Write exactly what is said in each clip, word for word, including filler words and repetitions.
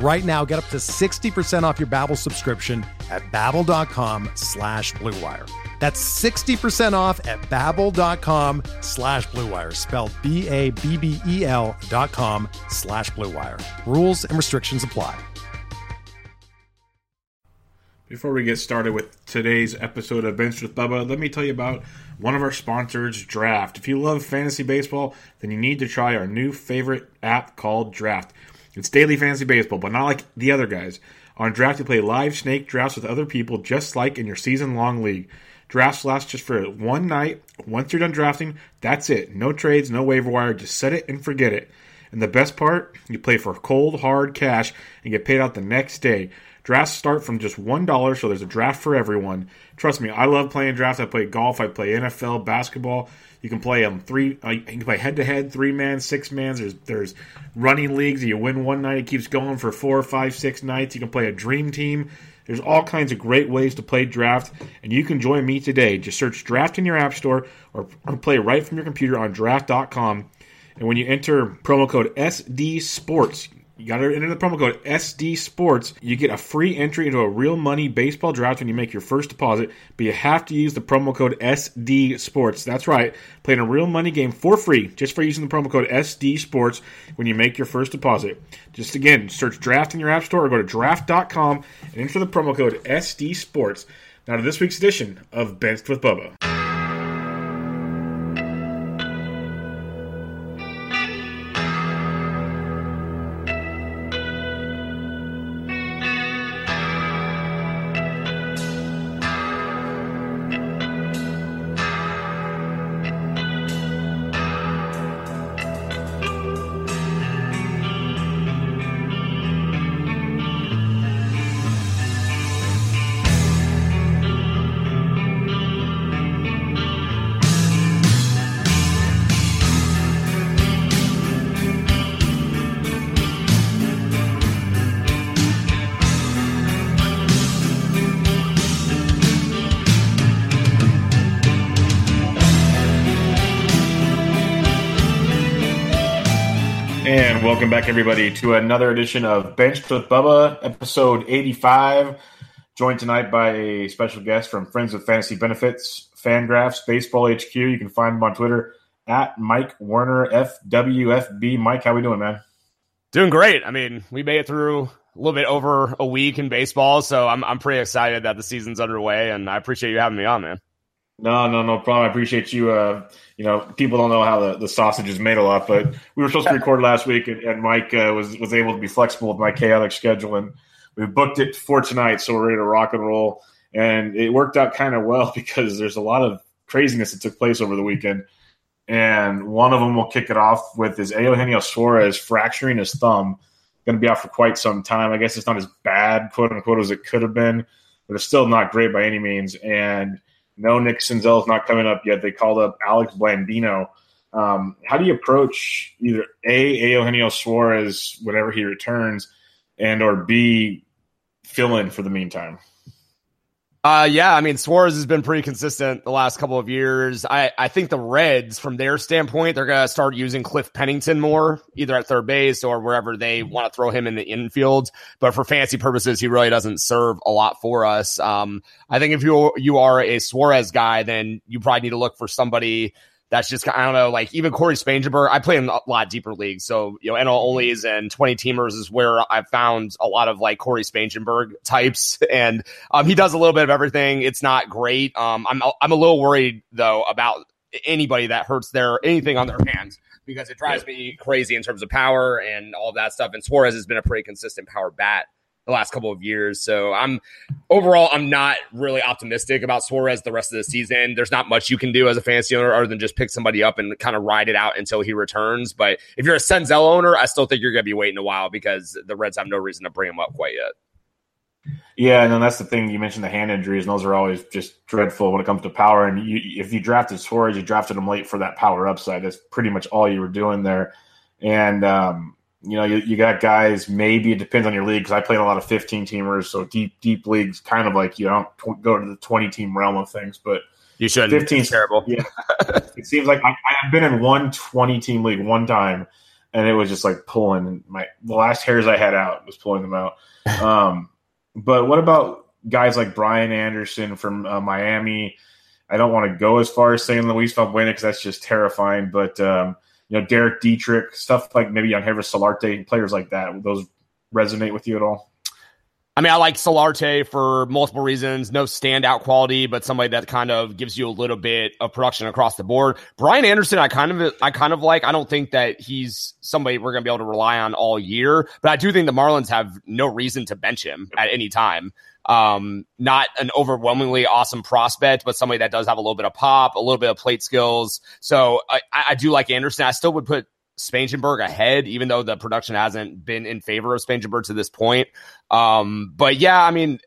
Right now, get up to sixty percent off your Babbel subscription at babbel.com slash BlueWire. That's sixty percent off at babbel.com slash BlueWire, spelled B A B B E L dot com slash BlueWire. Rules and restrictions apply. Before we get started with today's episode of Bench with Bubba, let me tell you about one of our sponsors, Draft. If you love fantasy baseball, then you need to try our new favorite app called Draft. It's daily fantasy baseball, but not like the other guys. On Draft, you play live snake drafts with other people, just like in your season-long league. Drafts last just for one night. Once you're done drafting, that's it. No trades, no waiver wire. Just set it and forget it. And the best part, you play for cold, hard cash and get paid out the next day. Drafts start from just one dollar, so there's a draft for everyone. Trust me, I love playing drafts. I play golf. I play N F L, basketball. You can play um, three. Uh, you can play head-to-head, three-man, six-man. There's there's running leagues. You win one night, it keeps going for four, five, six nights. You can play a dream team. There's all kinds of great ways to play Draft, and you can join me today. Just search Draft in your app store or, or play right from your computer on draft dot com. And when you enter promo code S D Sports, you got to enter the promo code S D Sports. You get a free entry into a real money baseball draft when you make your first deposit, but you have to use the promo code S D Sports. That's right. Playing a real money game for free just for using the promo code S D Sports when you make your first deposit. Just again, search Draft in your app store or go to draft dot com and enter the promo code S D Sports. Now to this week's edition of Benched with Bubba. Welcome back, everybody, to another edition of Benched with Bubba, episode eighty-five. Joined tonight by a special guest from Friends with Fantasy Benefits, Fangraphs, Baseball H Q. You can find him on Twitter at Mike Werner, F W F B. Mike, how we doing, man? Doing great. I mean, we made it through a little bit over a week in baseball, so I'm I'm pretty excited that the season's underway, and I appreciate you having me on, man. No, no, no problem. I appreciate you. Uh, you know, people don't know how the, the sausage is made a lot, but we were supposed to record last week, and, and Mike uh, was was able to be flexible with my chaotic schedule, and we booked it for tonight, so we're ready to rock and roll. And it worked out kind of well because there's a lot of craziness that took place over the weekend, and one of them we'll kick it off with is Eugenio Suarez fracturing his thumb. Going to be out for quite some time. I guess it's not as bad, quote unquote, as it could have been, but it's still not great by any means, and no, Nick Senzel is not coming up yet. They called up Alex Blandino. Um, how do you approach either A, Eugenio Suarez, whenever he returns, and or B, fill in for the meantime? Uh, yeah, I mean, Suarez has been pretty consistent the last couple of years. I, I think the Reds, from their standpoint, they're going to start using Cliff Pennington more, either at third base or wherever they want to throw him in the infield. But for fantasy purposes, he really doesn't serve a lot for us. Um, I think if you you are a Suarez guy, then you probably need to look for somebody that's just, I don't know, like even Corey Spangenberg. I play in a lot deeper leagues, so you know, N L onlys and twenty teamers is where I've found a lot of like Corey Spangenberg types, and um, he does a little bit of everything. It's not great. Um, I'm I'm a little worried though about anybody that hurts their anything on their hands, because it drives me crazy in terms of power and all that stuff. And Suarez has been a pretty consistent power bat the last couple of years. So I'm overall, I'm not really optimistic about Suarez the rest of the season. There's not much you can do as a fantasy owner other than just pick somebody up and kind of ride it out until he returns. But if you're a Senzel owner, I still think you're going to be waiting a while because the Reds have no reason to bring him up quite yet. Yeah. And then that's the thing, you mentioned the hand injuries, and those are always just dreadful when it comes to power. And you, if you drafted Suarez, you drafted him late for that power upside. That's pretty much all you were doing there. And, um, You know, you, you got guys, maybe it depends on your league, because I play in a lot of fifteen-teamers, so deep, deep leagues, kind of like you don't know, tw- go to the twenty-team realm of things, but you shouldn't. fifteen's terrible. Yeah. It seems like I, I've been in one twenty-team league one time, and it was just like pulling. my The last hairs I had out was pulling them out. Um, but what about guys like Brian Anderson from uh, Miami? I don't want to go as far as saying Luis Valbuena, because that's just terrifying, but um, – you know, Derek Dietrich, stuff like maybe on Hever Solarte, players like that. Will those resonate with you at all? I mean, I like Solarte for multiple reasons. No standout quality, but somebody that kind of gives you a little bit of production across the board. Brian Anderson, I kind of I kind of like. I don't think that he's somebody we're going to be able to rely on all year, but I do think the Marlins have no reason to bench him at any time. Um, not an overwhelmingly awesome prospect, but somebody that does have a little bit of pop, a little bit of plate skills. So I, I do like Anderson. I still would put Spangenberg ahead, even though the production hasn't been in favor of Spangenberg to this point. Um, but yeah, I mean,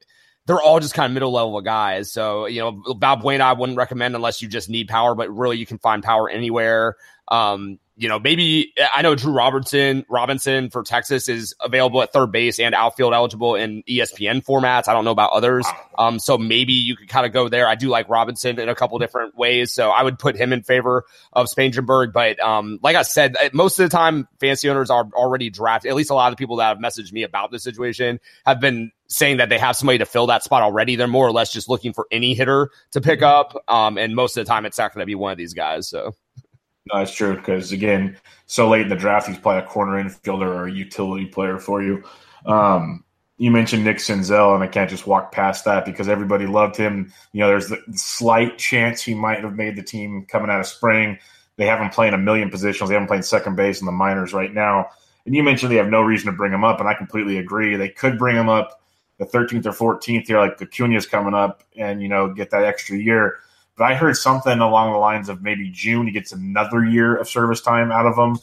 they're all just kind of middle level guys. So, you know, Valbuena, I wouldn't recommend unless you just need power, but really you can find power anywhere. Um, you know, maybe I know Drew Robertson, Robinson for Texas is available at third base and outfield eligible in E S P N formats. I don't know about others. Um, so maybe you could kind of go there. I do like Robinson in a couple different ways. So I would put him in favor of Spangenberg. But um, like I said, most of the time fantasy owners are already drafted. At least a lot of the people that have messaged me about this situation have been saying that they have somebody to fill that spot already. They're more or less just looking for any hitter to pick up. Um, and most of the time it's not going to be one of these guys. So. No, it's true, because, again, so late in the draft, he's probably a corner infielder or a utility player for you. Um, you mentioned Nick Senzel, and I can't just walk past that because everybody loved him. You know, there's the slight chance he might have made the team coming out of spring. They have him playing a million positions. They haven't played second base in the minors right now. And you mentioned they have no reason to bring him up, and I completely agree. They could bring him up the thirteenth or fourteenth here, like Acuna's coming up, and, you know, get that extra year. But I heard something along the lines of maybe June, he gets another year of service time out of him.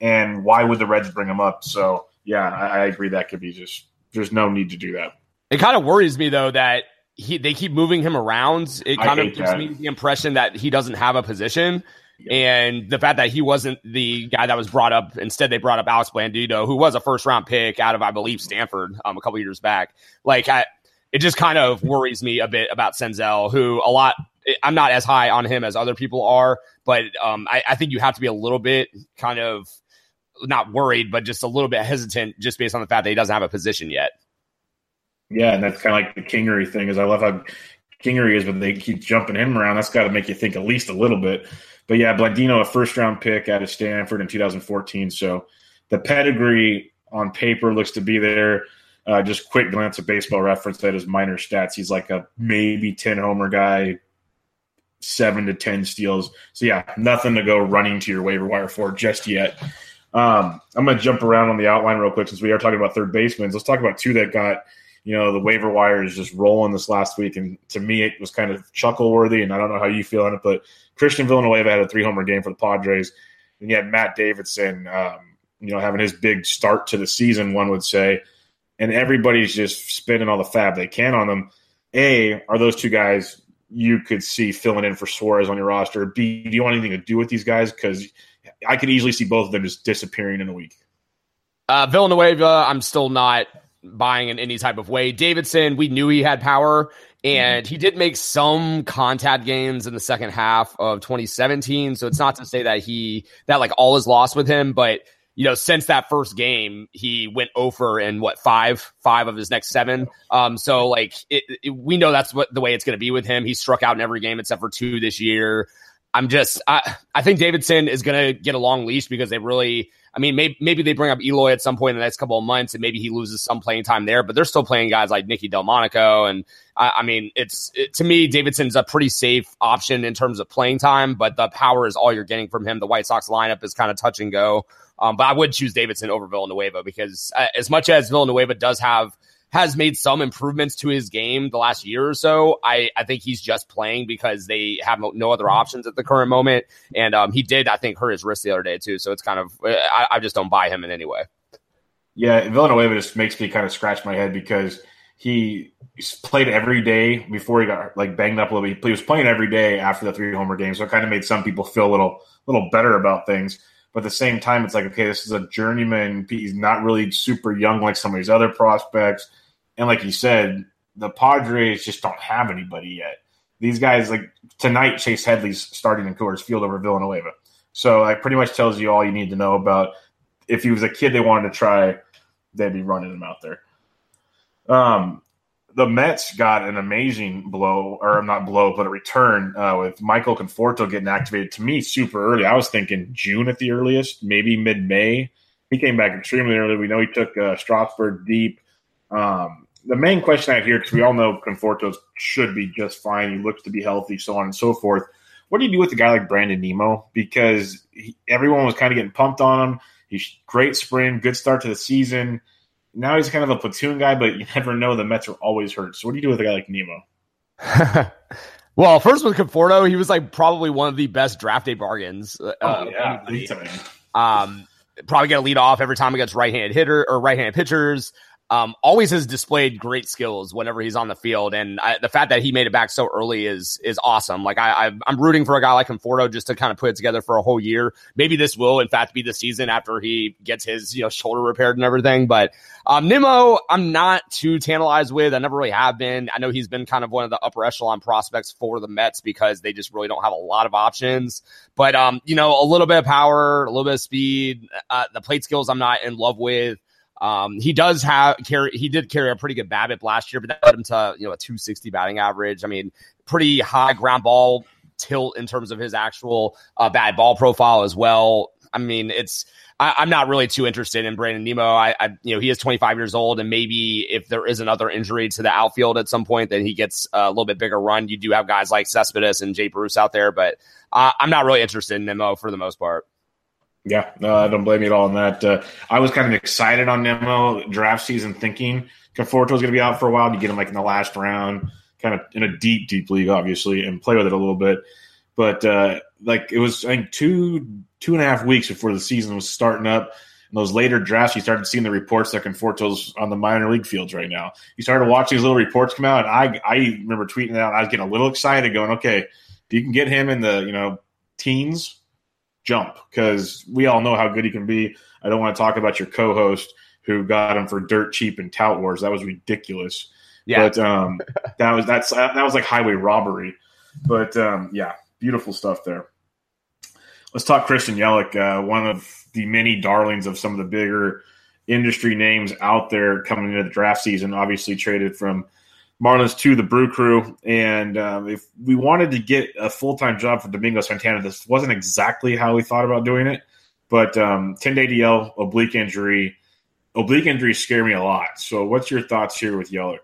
And why would the Reds bring him up? So, yeah, I, I agree that could be just – there's no need to do that. It kind of worries me, though, that he they keep moving him around. It kind of gives that. me the impression that he doesn't have a position. Yeah. And the fact that he wasn't the guy that was brought up, instead they brought up Alex Blandino, who was a first-round pick out of, I believe, Stanford um, a couple years back. Like, I, it just kind of worries me a bit about Senzel, who a lot – I'm not as high on him as other people are, but um, I, I think you have to be a little bit kind of not worried, but just a little bit hesitant just based on the fact that he doesn't have a position yet. Yeah, and that's kind of like the Kingery thing is I love how Kingery is, but they keep jumping him around. That's got to make you think at least a little bit. But, yeah, Blandino, a first-round pick out of Stanford in two thousand fourteen. So the pedigree on paper looks to be there. Uh, just quick glance at Baseball Reference at his minor stats. He's like a maybe ten-homer guy, seven to ten steals. So, yeah, nothing to go running to your waiver wire for just yet. Um, I'm going to jump around on the outline real quick since we are talking about third basemen. Let's talk about two that got, you know, the waiver wire is just rolling this last week. And to me, it was kind of chuckle-worthy, and I don't know how you feel on it, but Christian Villanueva had a three-homer game for the Padres. And you had Matt Davidson, um, you know, having his big start to the season, one would say. And everybody's just spinning all the fab they can on them. A, are those two guys – you could see filling in for Suarez on your roster? B, do you want anything to do with these guys? Because I could easily see both of them just disappearing in a week. Uh, Villanueva, I'm still not buying in any type of way. Davidson, we knew he had power, and he did make some contact gains in the second half of twenty seventeen. So it's not to say that he that like all is lost with him, but you know, since that first game, he went over in what five, five of his next seven. Um, so like it, it, we know that's what the way it's going to be with him. He struck out in every game except for two this year. I'm just I, I think Davidson is going to get a long leash because they really I mean, maybe, maybe they bring up Eloy at some point in the next couple of months and maybe he loses some playing time there, but they're still playing guys like Nicky Delmonico. And I, I mean, it's it, to me, Davidson's a pretty safe option in terms of playing time, but the power is all you're getting from him. The White Sox lineup is kind of touch and go. Um, but I would choose Davidson over Villanueva because uh, as much as Villanueva does have has made some improvements to his game the last year or so, I, I think he's just playing because they have no other options at the current moment. And um, he did, I think, hurt his wrist the other day, too. So it's kind of – I just don't buy him in any way. Yeah, Villanueva just makes me kind of scratch my head because he played every day before he got like banged up a little bit. He was playing every day after the three-homer game, so it kind of made some people feel a little, little better about things. But at the same time, it's like, okay, this is a journeyman. He's not really super young like some of these other prospects. And like you said, the Padres just don't have anybody yet. These guys, like tonight, Chase Headley's starting in Coors Field over Villanueva. So that pretty much tells you all you need to know about if he was a kid they wanted to try, they'd be running him out there. Um, the Mets got an amazing blow, or not blow, but a return uh, with Michael Conforto getting activated, to me, super early. I was thinking June at the earliest, maybe mid-May. He came back extremely early. We know he took uh, Strasburg deep. Um, the main question I have here, because we all know Conforto should be just fine. He looks to be healthy, so on and so forth. What do you do with a guy like Brandon Nimmo? Because he, everyone was kind of getting pumped on him. He's great sprint, good start to the season. Now he's kind of a platoon guy, but you never know. The Mets are always hurt. So what do you do with a guy like Nimmo? Well, first with Conforto, he was like probably one of the best draft day bargains. Uh, oh, yeah. Big time. Um, probably going to lead off every time against right-handed hitter or right-handed pitchers. Um, always has displayed great skills whenever he's on the field. And I, the fact that he made it back so early is is awesome. Like, I, I, I'm rooting for a guy like Conforto just to kind of put it together for a whole year. Maybe this will, in fact, be the season after he gets his, you know, shoulder repaired and everything. But um, Nimmo, I'm not too tantalized with. I never really have been. I know he's been kind of one of the upper echelon prospects for the Mets because they just really don't have a lot of options. But, um, you know, a little bit of power, a little bit of speed. Uh, the plate skills I'm not in love with. Um, he does have carry. He did carry a pretty good BABIP last year, but that led him to you know a two sixty batting average. I mean, pretty high ground ball tilt in terms of his actual uh, bad ball profile as well. I mean, it's I, I'm not really too interested in Brandon Nimmo. I, I you know he is twenty-five years old, and maybe if there is another injury to the outfield at some point, then he gets a little bit bigger run. You do have guys like Cespedes and Jay Bruce out there, but uh, I'm not really interested in Nimmo for the most part. Yeah, no, I don't blame you at all on that. Uh, I was kind of excited on Nimmo draft season thinking Conforto was going to be out for a while. You get him like in the last round, kind of in a deep, deep league, obviously, and play with it a little bit. But uh, like it was, I think, two, two and a half weeks before the season was starting up. And those later drafts, you started seeing the reports that Conforto's on the minor league fields right now. You started watching these little reports come out, and I, I remember tweeting out. I was getting a little excited going, okay, if you can get him in the, you know, teens, jump, because we all know how good he can be. I don't want to talk about your co-host who got him for dirt cheap in Tout Wars. That was ridiculous. Yeah, but um, that was that's that was like highway robbery. But um, yeah, beautiful stuff there. Let's talk Christian Yelich, uh, one of the many darlings of some of the bigger industry names out there coming into the draft season. Obviously traded from Marlins to the Brew Crew, and um, if we wanted to get a full-time job for Domingo Santana, this wasn't exactly how we thought about doing it, but um, ten-day D L, oblique injury. Oblique injuries scare me a lot, so what's your thoughts here with Yelich?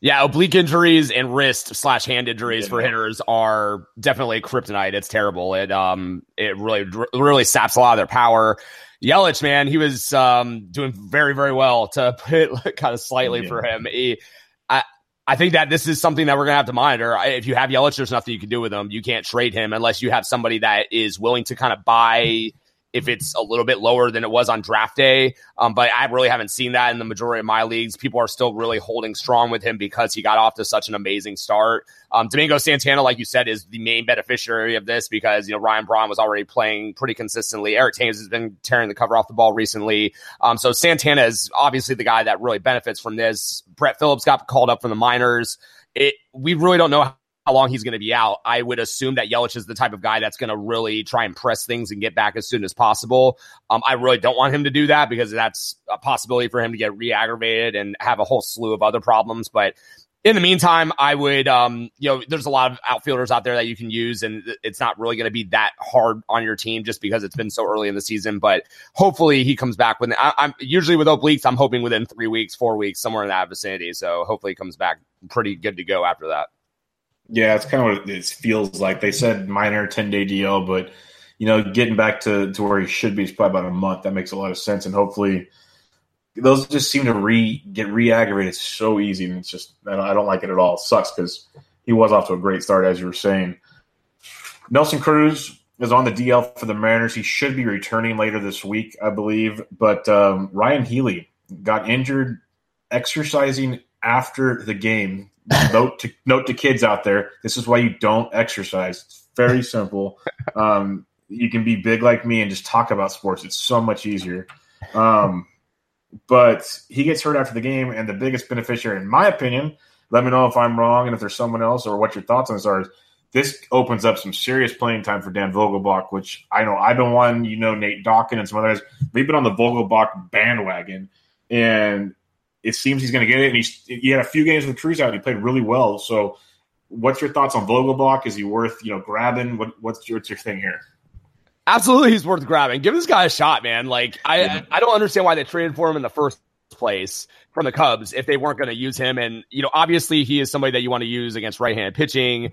Yeah, oblique injuries and wrist slash hand injuries yeah. for hitters are definitely kryptonite. It's terrible. It um it really really saps a lot of their power. Yelich, man, he was um doing very, very well, to put it kind of slightly yeah. for him. He, I, I think that this is something that we're going to have to monitor. If you have Yelich, there's nothing you can do with him. You can't trade him unless you have somebody that is willing to kind of buy if it's a little bit lower than it was on draft day. Um, but I really haven't seen that in the majority of my leagues. People are still really holding strong with him because he got off to such an amazing start. Um, Domingo Santana, like you said, is the main beneficiary of this because, you know, Ryan Braun was already playing pretty consistently. Eric Thames has been tearing the cover off the ball recently. Um, so Santana is obviously the guy that really benefits from this. Brett Phillips got called up from the minors. It, we really don't know how how long he's going to be out. I would assume that Yelich is the type of guy that's going to really try and press things and get back as soon as possible. Um, I really don't want him to do that because that's a possibility for him to get re-aggravated and have a whole slew of other problems. But in the meantime, I would, um, you know, there's a lot of outfielders out there that you can use, and it's not really going to be that hard on your team just because it's been so early in the season. But hopefully he comes back when I, I'm usually with obliques. I'm hoping within three weeks, four weeks, somewhere in that vicinity. So hopefully he comes back pretty good to go after that. Yeah, it's kind of what it feels like. They said minor ten-day D L, but, you know, getting back to, to where he should be is probably about a month. That makes a lot of sense, and hopefully those just seem to re get re-aggravated so easy, and it's just – I don't like it at all. It sucks because he was off to a great start, as you were saying. Nelson Cruz is on the D L for the Mariners. He should be returning later this week, I believe, but um, Ryan Healy got injured exercising after the game. note to note to kids out there, this is why you don't exercise. It's very simple. Um, you can be big like me and just talk about sports. It's so much easier. Um, but he gets hurt after the game, and the biggest beneficiary, in my opinion, let me know if I'm wrong and if there's someone else or what your thoughts on this are. This opens up some serious playing time for Dan Vogelbach, which I know I've been on. You know, Nate Dawkins and some others. We've been on the Vogelbach bandwagon, and it seems he's going to get it, and he's, he had a few games with Cruz out, and he played really well. So what's your thoughts on Vogelbach? Is he worth, you know, grabbing? What, what's, your, what's your thing here? Absolutely, he's worth grabbing. Give this guy a shot, man. Like, I, yeah. I don't understand why they traded for him in the first place from the Cubs if they weren't going to use him. And, you know, obviously he is somebody that you want to use against right-handed pitching,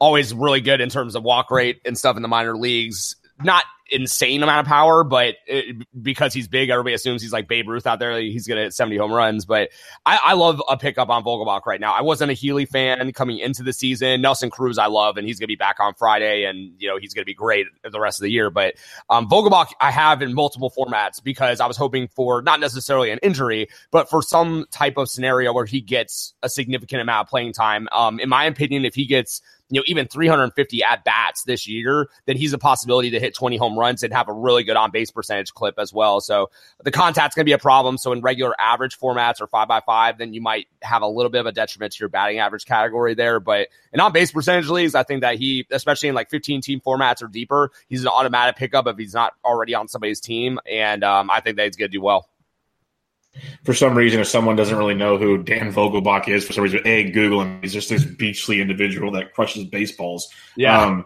always really good in terms of walk rate and stuff in the minor leagues. Not insane amount of power, but it, because he's big, everybody assumes he's like Babe Ruth out there. Like he's going to hit seventy home runs. But I, I love a pickup on Vogelbach right now. I wasn't a Healy fan coming into the season. Nelson Cruz I love, and he's going to be back on Friday, and you know he's going to be great the rest of the year. But um, Vogelbach I have in multiple formats because I was hoping for not necessarily an injury, but for some type of scenario where he gets a significant amount of playing time. Um, in my opinion, if he gets you know, even three hundred fifty at-bats this year, then he's a possibility to hit twenty home runs and have a really good on-base percentage clip as well. So the contact's going to be a problem. So in regular average formats or five by five, then you might have a little bit of a detriment to your batting average category there. But in on-base percentage leagues, I think that he, especially in like fifteen-team formats or deeper, he's an automatic pickup if he's not already on somebody's team. And um, I think that he's going to do well. For some reason, if someone doesn't really know who Dan Vogelbach is, for some reason, hey, Google him. He's just this beachly individual that crushes baseballs. Yeah, um,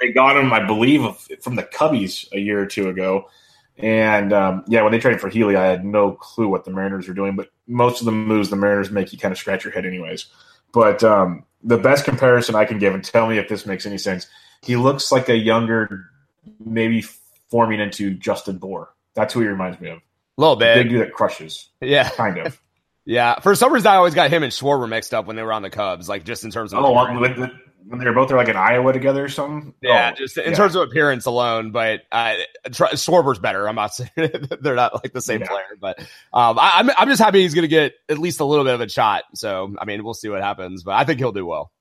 they got him, I believe, from the Cubbies a year or two ago. And, um, yeah, when they traded for Healy, I had no clue what the Mariners were doing. But most of the moves the Mariners make, you kind of scratch your head anyways. But um, the best comparison I can give, and tell me if this makes any sense, he looks like a younger, maybe forming into Justin Bour. That's who he reminds me of. A little bit. Big dude that crushes. Yeah. Kind of. Yeah. For some reason, I always got him and Schwarber mixed up when they were on the Cubs, like just in terms of. Oh, like, when they were both there, like in Iowa together or something? Yeah, oh, just in yeah. terms of appearance alone. But uh, Schwarber's better. I'm not saying they're not like the same yeah. player, but um, I, I'm, I'm just happy he's going to get at least a little bit of a shot. So, I mean, we'll see what happens, but I think he'll do well.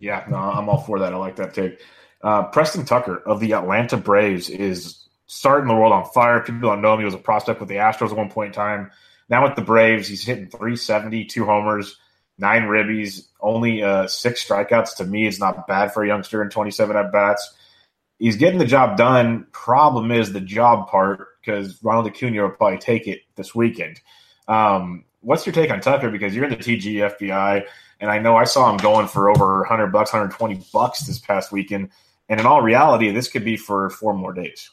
Yeah. No, I'm all for that. I like that take. Uh, Preston Tucker of the Atlanta Braves is starting the world on fire. People don't know him. He was a prospect with the Astros at one point in time. Now with the Braves, he's hitting three seventy, two homers, nine ribbies, only uh, six strikeouts. To me, it's not bad for a youngster in twenty-seven at-bats. He's getting the job done. Problem is the job part, because Ronald Acuna will probably take it this weekend. Um, what's your take on Tucker? Because you're in the T G F B I, and I know I saw him going for over one hundred bucks, one hundred twenty bucks this past weekend. And in all reality, this could be for four more days.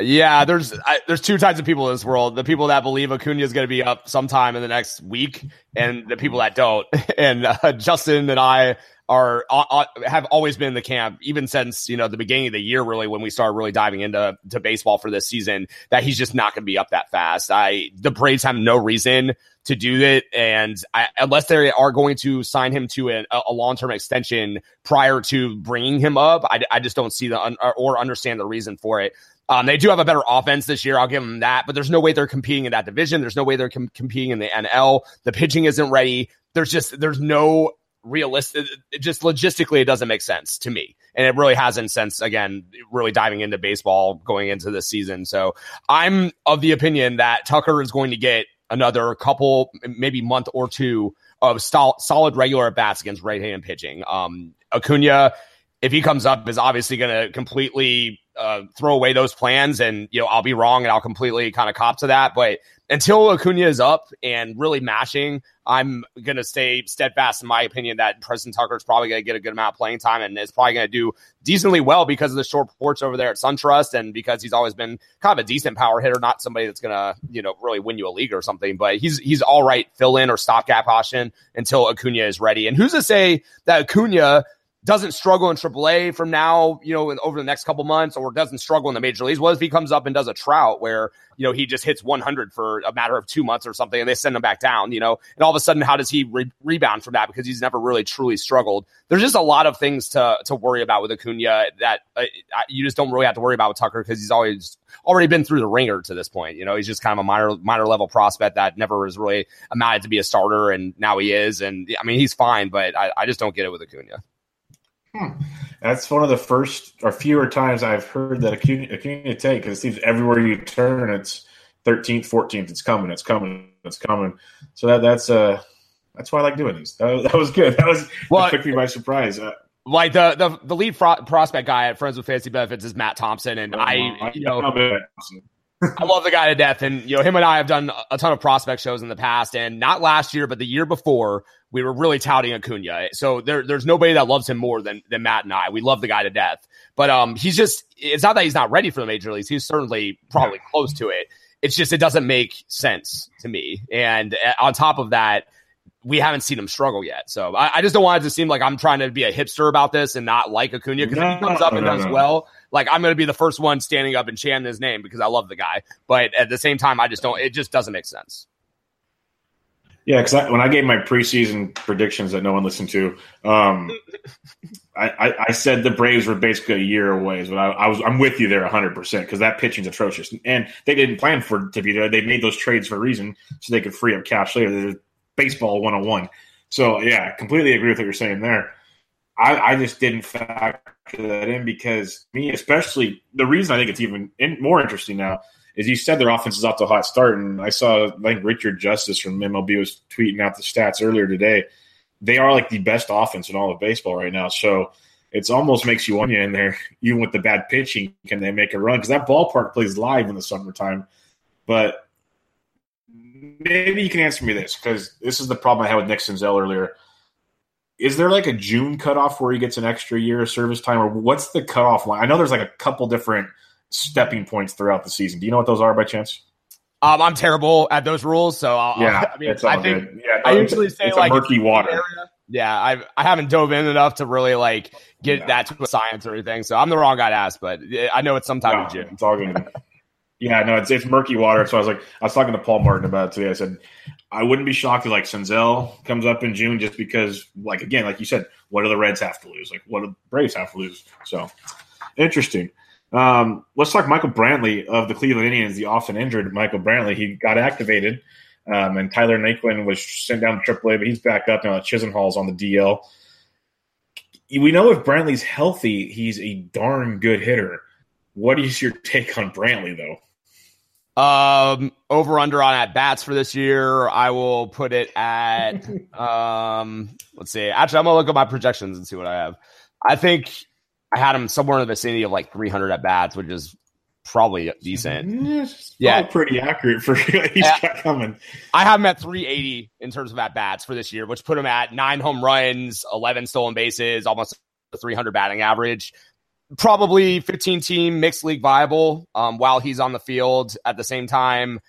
Yeah, there's I, there's two types of people in this world. The people that believe Acuna is going to be up sometime in the next week, and the people that don't. And uh, Justin and I are uh, have always been in the camp, even since you know the beginning of the year, really, when we started really diving into to baseball for this season, that he's just not going to be up that fast. I the Braves have no reason to do it, and I, unless they are going to sign him to an, a long-term extension prior to bringing him up, I, I just don't see the un, or understand the reason for it. Um, they do have a better offense this year. I'll give them that, but there's no way they're competing in that division. There's no way they're com- competing in the N L. The pitching isn't ready. There's just, there's no realistic, it just logistically, it doesn't make sense to me. And it really hasn't since, again, really diving into baseball going into this season. So I'm of the opinion that Tucker is going to get another couple, maybe month or two of sol- solid regular at bats against right-handed pitching. Um, Acuna, if he comes up, is obviously going to completely Uh, throw away those plans, and you know I'll be wrong and I'll completely kind of cop to that, but until Acuna is up and really mashing, I'm going to stay steadfast in my opinion that Preston Tucker is probably going to get a good amount of playing time and is probably going to do decently well because of the short porch over there at SunTrust and because he's always been kind of a decent power hitter, not somebody that's going to, you know, really win you a league or something. But he's he's all right fill-in or stopgap option until Acuna is ready. And who's to say that Acuna doesn't struggle in triple A from now, you know, over the next couple months, or doesn't struggle in the major leagues? What if he comes up and does a Trout where, you know, he just hits one hundred for a matter of two months or something and they send him back down, you know, and all of a sudden, how does he re- rebound from that? Because he's never really truly struggled. There's just a lot of things to to worry about with Acuna that uh, you just don't really have to worry about with Tucker because he's always already been through the ringer to this point. You know, he's just kind of a minor, minor level prospect that never has really amounted to be a starter. And now he is. And I mean, he's fine, but I, I just don't get it with Acuna. Hmm. That's one of the first or fewer times I've heard that Acuna, Acuna take, because it seems everywhere you turn, it's thirteenth, fourteenth, it's coming, it's coming, it's coming. So that that's uh that's why I like doing these. That, that was good. That was well, that took me by surprise. Uh, like the the the lead fro- prospect guy at Friends with Fantasy Benefits is Matt Thompson, and I, I you know. know I love the guy to death, and you know him and I have done a ton of prospect shows in the past, and not last year, but the year before, we were really touting Acuna. So there, there's nobody that loves him more than than Matt and I. We love the guy to death, but um, he's just it's not that he's not ready for the major leagues. He's certainly probably close to it. It's just it doesn't make sense to me. And on top of that, we haven't seen him struggle yet. So I, I just don't want it to seem like I'm trying to be a hipster about this and not like Acuna, because no, if he comes up no, and no, does no. well, like I'm going to be the first one standing up and chanting his name because I love the guy. But at the same time, I just don't, it just doesn't make sense. Yeah. Cause I, when I gave my preseason predictions that no one listened to, um, I, I, I said the Braves were basically a year away, but I, I was, I'm with you there a hundred percent. Cause that pitching's atrocious, and they didn't plan for it to be there. They made those trades for a reason so they could free up cash later. There's baseball one oh one. So yeah, completely agree with what you're saying there. I, I just didn't factor that in because me, especially the reason I think it's even in, more interesting now is you said their offense is off to a hot start, and I saw I think Richard Justice from M L B was tweeting out the stats earlier today. They are like the best offense in all of baseball right now. So it's almost makes you wonder in there, even with the bad pitching, can they make a run? Because that ballpark plays live in the summertime. But maybe you can answer me this, because this is the problem I had with Nick Senzel earlier. Is there like a June cutoff where he gets an extra year of service time, or what's the cutoff line? I know there's like a couple different stepping points throughout the season. Do you know what those are by chance? Um, I'm terrible at those rules, so I'll, yeah, I'll, I mean, it's all I think good. Yeah, no, I usually say like murky water. Area. Yeah, I I haven't dove in enough to really like get no. that to a science or anything, so I'm the wrong guy to ask. But I know it's sometime no, in June. It's all good. Yeah, no, it's it's murky water. So I was like, I was talking to Paul Martin about it today. I said, I wouldn't be shocked if like Senzel comes up in June, just because, like again, like you said, what do the Reds have to lose? Like what do the Braves have to lose? So interesting. Um, let's talk Michael Brantley of the Cleveland Indians, the often injured Michael Brantley. He got activated, um, and Tyler Naquin was sent down to triple A, but he's back up now. Chisholm Hall's on the D L. We know if Brantley's healthy, he's a darn good hitter. What is your take on Brantley, though? Um, over under on at bats for this year, I will put it at, um, let's see. Actually, I'm gonna look at my projections and see what I have. I think I had him somewhere in the vicinity of like three hundred at bats, which is probably decent. Yeah, it's yeah. pretty accurate for he's yeah. got coming. I have him at three eighty in terms of at bats for this year, which put him at nine home runs, eleven stolen bases, almost a three hundred batting average. Probably fifteen-team mixed league viable um, while he's on the field. At the same time,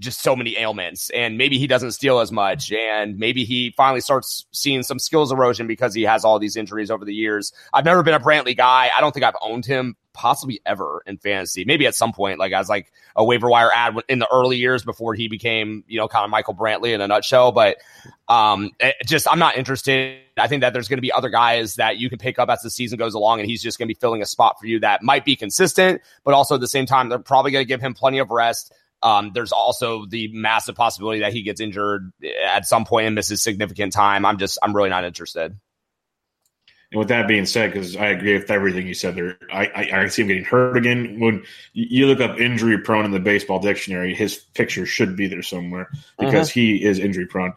just so many ailments. And maybe he doesn't steal as much. And maybe he finally starts seeing some skills erosion because he has all these injuries over the years. I've never been a Brantley guy. I don't think I've owned him possibly ever in fantasy. Maybe at some point, like I was like a waiver wire ad in the early years before he became, you know, kind of Michael Brantley in a nutshell. But um, just I'm not interested. I think that there's going to be other guys that you can pick up as the season goes along, and he's just going to be filling a spot for you that might be consistent, but also at the same time, they're probably going to give him plenty of rest. Um, there's also the massive possibility that he gets injured at some point and misses significant time. I'm just, I'm really not interested. And with that being said, because I agree with everything you said there, I, I, I see him getting hurt again. When you look up injury prone in the baseball dictionary, his picture should be there somewhere because uh-huh. he is injury prone.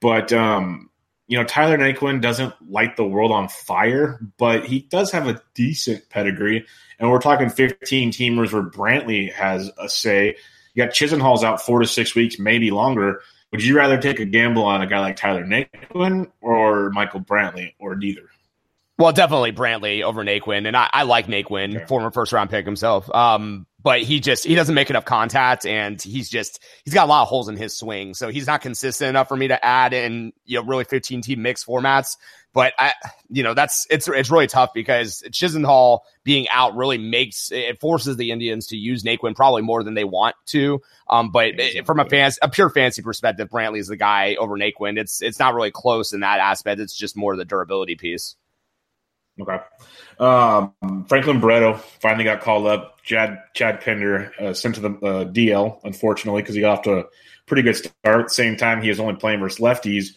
But, um, you know, Tyler Naquin doesn't light the world on fire, but he does have a decent pedigree. And we're talking fifteen-teamers where Brantley has a say. You got Chisenhall's out four to six weeks, maybe longer. Would you rather take a gamble on a guy like Tyler Naquin or Michael Brantley or neither? Well, definitely Brantley over Naquin. And I, I like Naquin, okay. former first-round pick himself. Um, but he just he doesn't make enough contact, and he's just he's got a lot of holes in his swing. So he's not consistent enough for me to add in, you know, really fifteen-team mix formats. But I, you know, that's it's it's really tough because Chisenhall being out really makes it forces the Indians to use Naquin probably more than they want to. Um, but exactly. from a fancy, a pure fancy perspective, Brantley is the guy over Naquin. It's it's not really close in that aspect. It's just more the durability piece. Okay, um, Franklin Barreto finally got called up. Chad Chad Pender uh, sent to the uh, D L, unfortunately, because he got off to a pretty good start. At the same time, he was only playing versus lefties.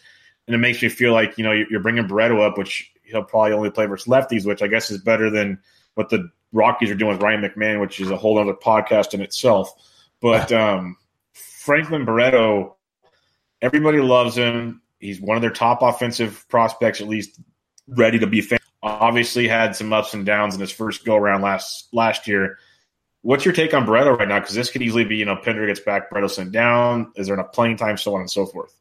And it makes me feel like, you know, you're bringing Barreto up, which he'll probably only play versus lefties, which I guess is better than what the Rockies are doing with Ryan McMahon, which is a whole other podcast in itself. But um, Franklin Barreto, everybody loves him. He's one of their top offensive prospects, at least ready to be famous. Obviously had some ups and downs in his first go-around last last year. What's your take on Barreto right now? Because this could easily be, you know, Pender gets back, Barreto sent down. Is there enough playing time, so on and so forth?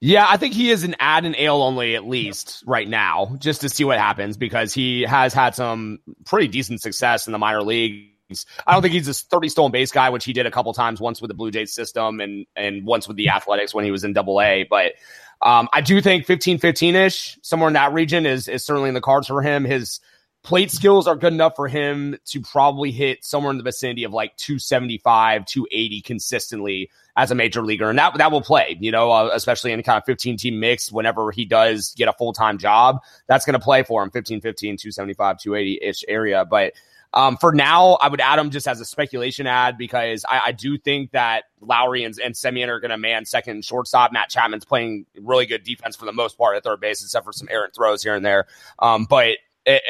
Yeah, I think he is an add and ale only at least right now, just to see what happens, because he has had some pretty decent success in the minor leagues. I don't think he's this thirty stolen base guy, which he did a couple times, once with the Blue Jays system and and once with the Athletics when he was in Double A. But um, I do think fifteen fifteen-ish, somewhere in that region, is is certainly in the cards for him. His plate skills are good enough for him to probably hit somewhere in the vicinity of like two seventy-five, two eighty consistently as a major leaguer. And that, that will play, you know, uh, especially in kind of fifteen-team mix whenever he does get a full-time job. That's going to play for him, fifteen fifteen, two seventy-five, two eighty-ish area. But um, for now, I would add him just as a speculation ad because I, I do think that Lowry and, and Semien are going to man second and shortstop. Matt Chapman's playing really good defense for the most part at third base, except for some errant throws here and there. Um, but It, it,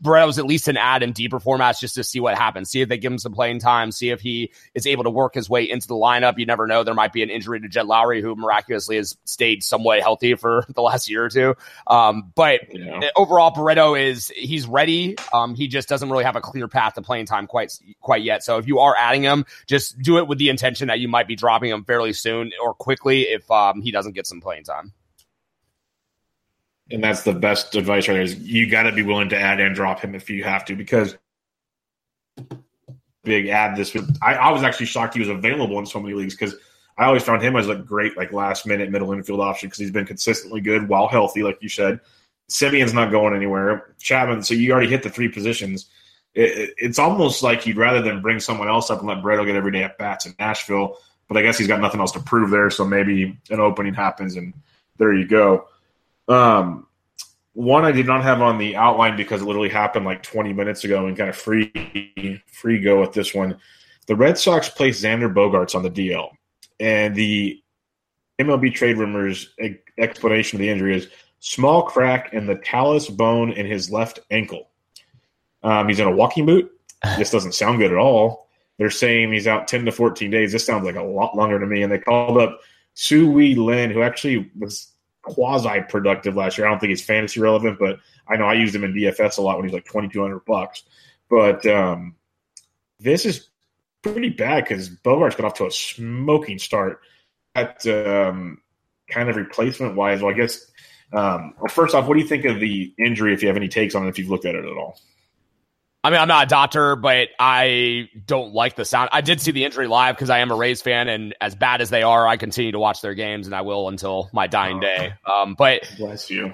Barreto's at least an ad in deeper formats just to see what happens. See if they give him some playing time. See if he is able to work his way into the lineup. You never know. There might be an injury to Jed Lowry, who miraculously has stayed somewhat healthy for the last year or two. Um, but yeah. overall, Barreto is he's ready. Um, he just doesn't really have a clear path to playing time quite quite yet. So if you are adding him, just do it with the intention that you might be dropping him fairly soon or quickly if um, he doesn't get some playing time. And that's the best advice right there is you got to be willing to add and drop him if you have to, because big ad this week. I, I was actually shocked he was available in so many leagues because I always found him as a great like last minute middle infield option because he's been consistently good while healthy, like you said. Semien's not going anywhere. Chapman, so you already hit the three positions. It, it, it's almost like you'd rather than bring someone else up and let Barreto get every day at bats in Nashville, but I guess he's got nothing else to prove there, so maybe an opening happens and there you go. Um, one I did not have on the outline because it literally happened like twenty minutes ago and kind of free free go with this one. The Red Sox placed Xander Bogaerts on the D L, and the M L B trade rumors explanation of the injury is small crack in the talus bone in his left ankle. Um, he's in a walking boot. This doesn't sound good at all. They're saying he's out ten to fourteen days. This sounds like a lot longer to me. And they called up Soo-Wee Lin, who actually was quasi-productive last year. I don't think he's fantasy relevant, but I know I used him in D F S a lot when he's like twenty-two hundred bucks. But um, this is pretty bad because Bogaerts got off to a smoking start at um, kind of replacement-wise. Well, I guess, um, well, first off, what do you think of the injury if you have any takes on it, if you've looked at it at all? I mean, I'm not a doctor, but I don't like the sound. I did see the injury live because I am a Rays fan, and as bad as they are, I continue to watch their games, and I will until my dying oh, day. Um, but bless you.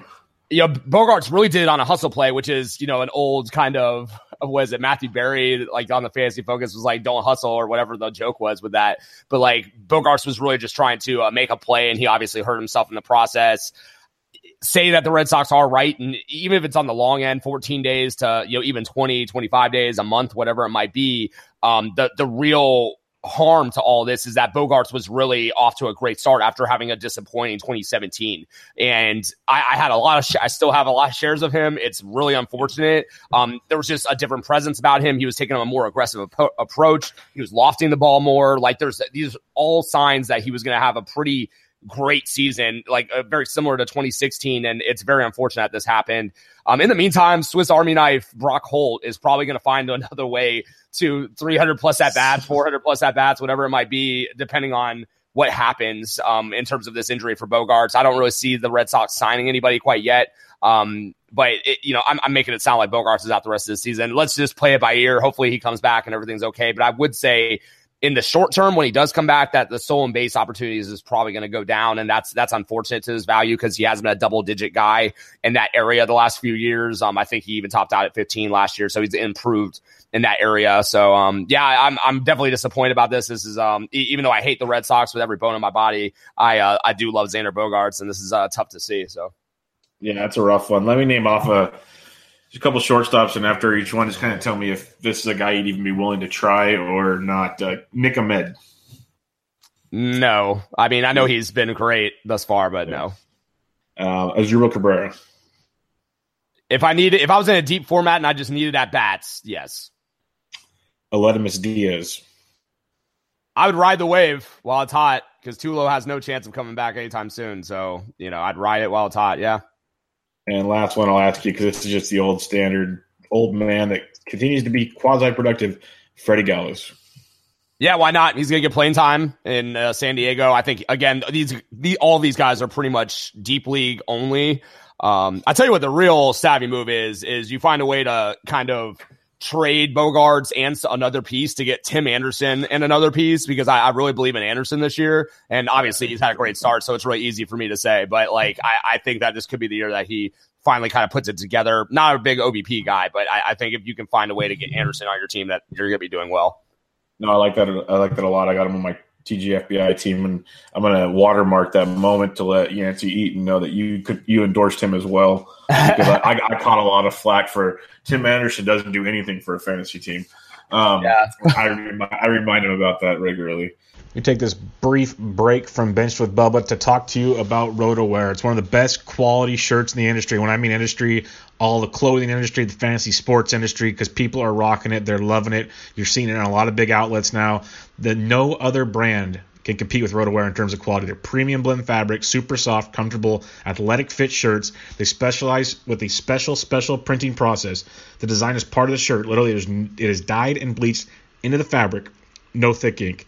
You know, Bogaerts really did it on a hustle play, which is, you know, an old kind of, was it Matthew Berry, like on the Fantasy Focus, was like, don't hustle or whatever the joke was with that. But like Bogaerts was really just trying to uh, make a play, and he obviously hurt himself in the process. Say that the Red Sox are right, and even if it's on the long end, fourteen days to, you know, even twenty, twenty-five days, a month, whatever it might be, um, the the real harm to all this is that Bogaerts was really off to a great start after having a disappointing twenty seventeen. And I, I had a lot of, sh- I still have a lot of shares of him. It's really unfortunate. Um, there was just a different presence about him. He was taking a more aggressive ap- approach. He was lofting the ball more. Like there's these all signs that he was going to have a pretty great season, like uh, very similar to twenty sixteen, and it's very unfortunate this happened. Um, in the meantime, Swiss Army knife Brock Holt is probably going to find another way to three hundred plus at bats, four hundred plus at bats, whatever it might be, depending on what happens um, in terms of this injury for Bogaerts. I don't really see the Red Sox signing anybody quite yet. Um, but, it, you know, I'm, I'm making it sound like Bogaerts is out the rest of the season. Let's just play it by ear. Hopefully he comes back and everything's okay. But I would say in the short term, when he does come back, that the stolen base opportunities is probably going to go down. And that's that's unfortunate to his value because he has been a double-digit guy in that area the last few years. Um, I think he even topped out at fifteen last year. So he's improved in that area. So, um, yeah, I'm I'm definitely disappointed about this. This is um, e- even though I hate the Red Sox with every bone in my body, I uh, I do love Xander Bogaerts, and this is uh, tough to see. So, yeah, that's a rough one. Let me name off a, a couple shortstops, and after each one, just kind of tell me if this is a guy you'd even be willing to try or not. Uh, Nick Ahmed. No. I mean, I know he's been great thus far, but yeah. no. Uh, Azuril Cabrera. If I needed, if I was in a deep format and I just needed at bats, yes. Aledmus Diaz. I would ride the wave while it's hot because Tulo has no chance of coming back anytime soon. So, you know, I'd ride it while it's hot, yeah. And last one I'll ask you because this is just the old standard, old man that continues to be quasi-productive, Freddie Gallows. Yeah, why not? He's going to get playing time in uh, San Diego. I think, again, these the, all these guys are pretty much deep league only. Um, I tell you what the real savvy move is, is you find a way to kind of trade Bogaerts and another piece to get Tim Anderson and another piece, because I, I really believe in Anderson this year. And obviously he's had a great start, so it's really easy for me to say. But like I, I think that this could be the year that he finally kind of puts it together. Not a big O B P guy, but I, I think if you can find a way to get Anderson on your team, that you're going to be doing well. No, I like that. I like that a lot. I got him on my T G F B I team, and I'm going to watermark that moment to let Yancey Eaton know that you could you endorsed him as well, because I, I, I caught a lot of flack for Tim Anderson doesn't do anything for a fantasy team. Um, yeah. I, rem- I remind him about that regularly. We take this brief break from Benched with Bubba to talk to you about Roto-Wear. It's one of the best quality shirts in the industry. When I mean industry, all the clothing industry, the fantasy sports industry, because people are rocking it. They're loving it. You're seeing it in a lot of big outlets now. The no other brand can compete with Roto-Wear in terms of quality. They're premium blend fabric, super soft, comfortable, athletic fit shirts. They specialize with a special, special printing process. The design is part of the shirt. Literally, it is, it is dyed and bleached into the fabric. No thick ink.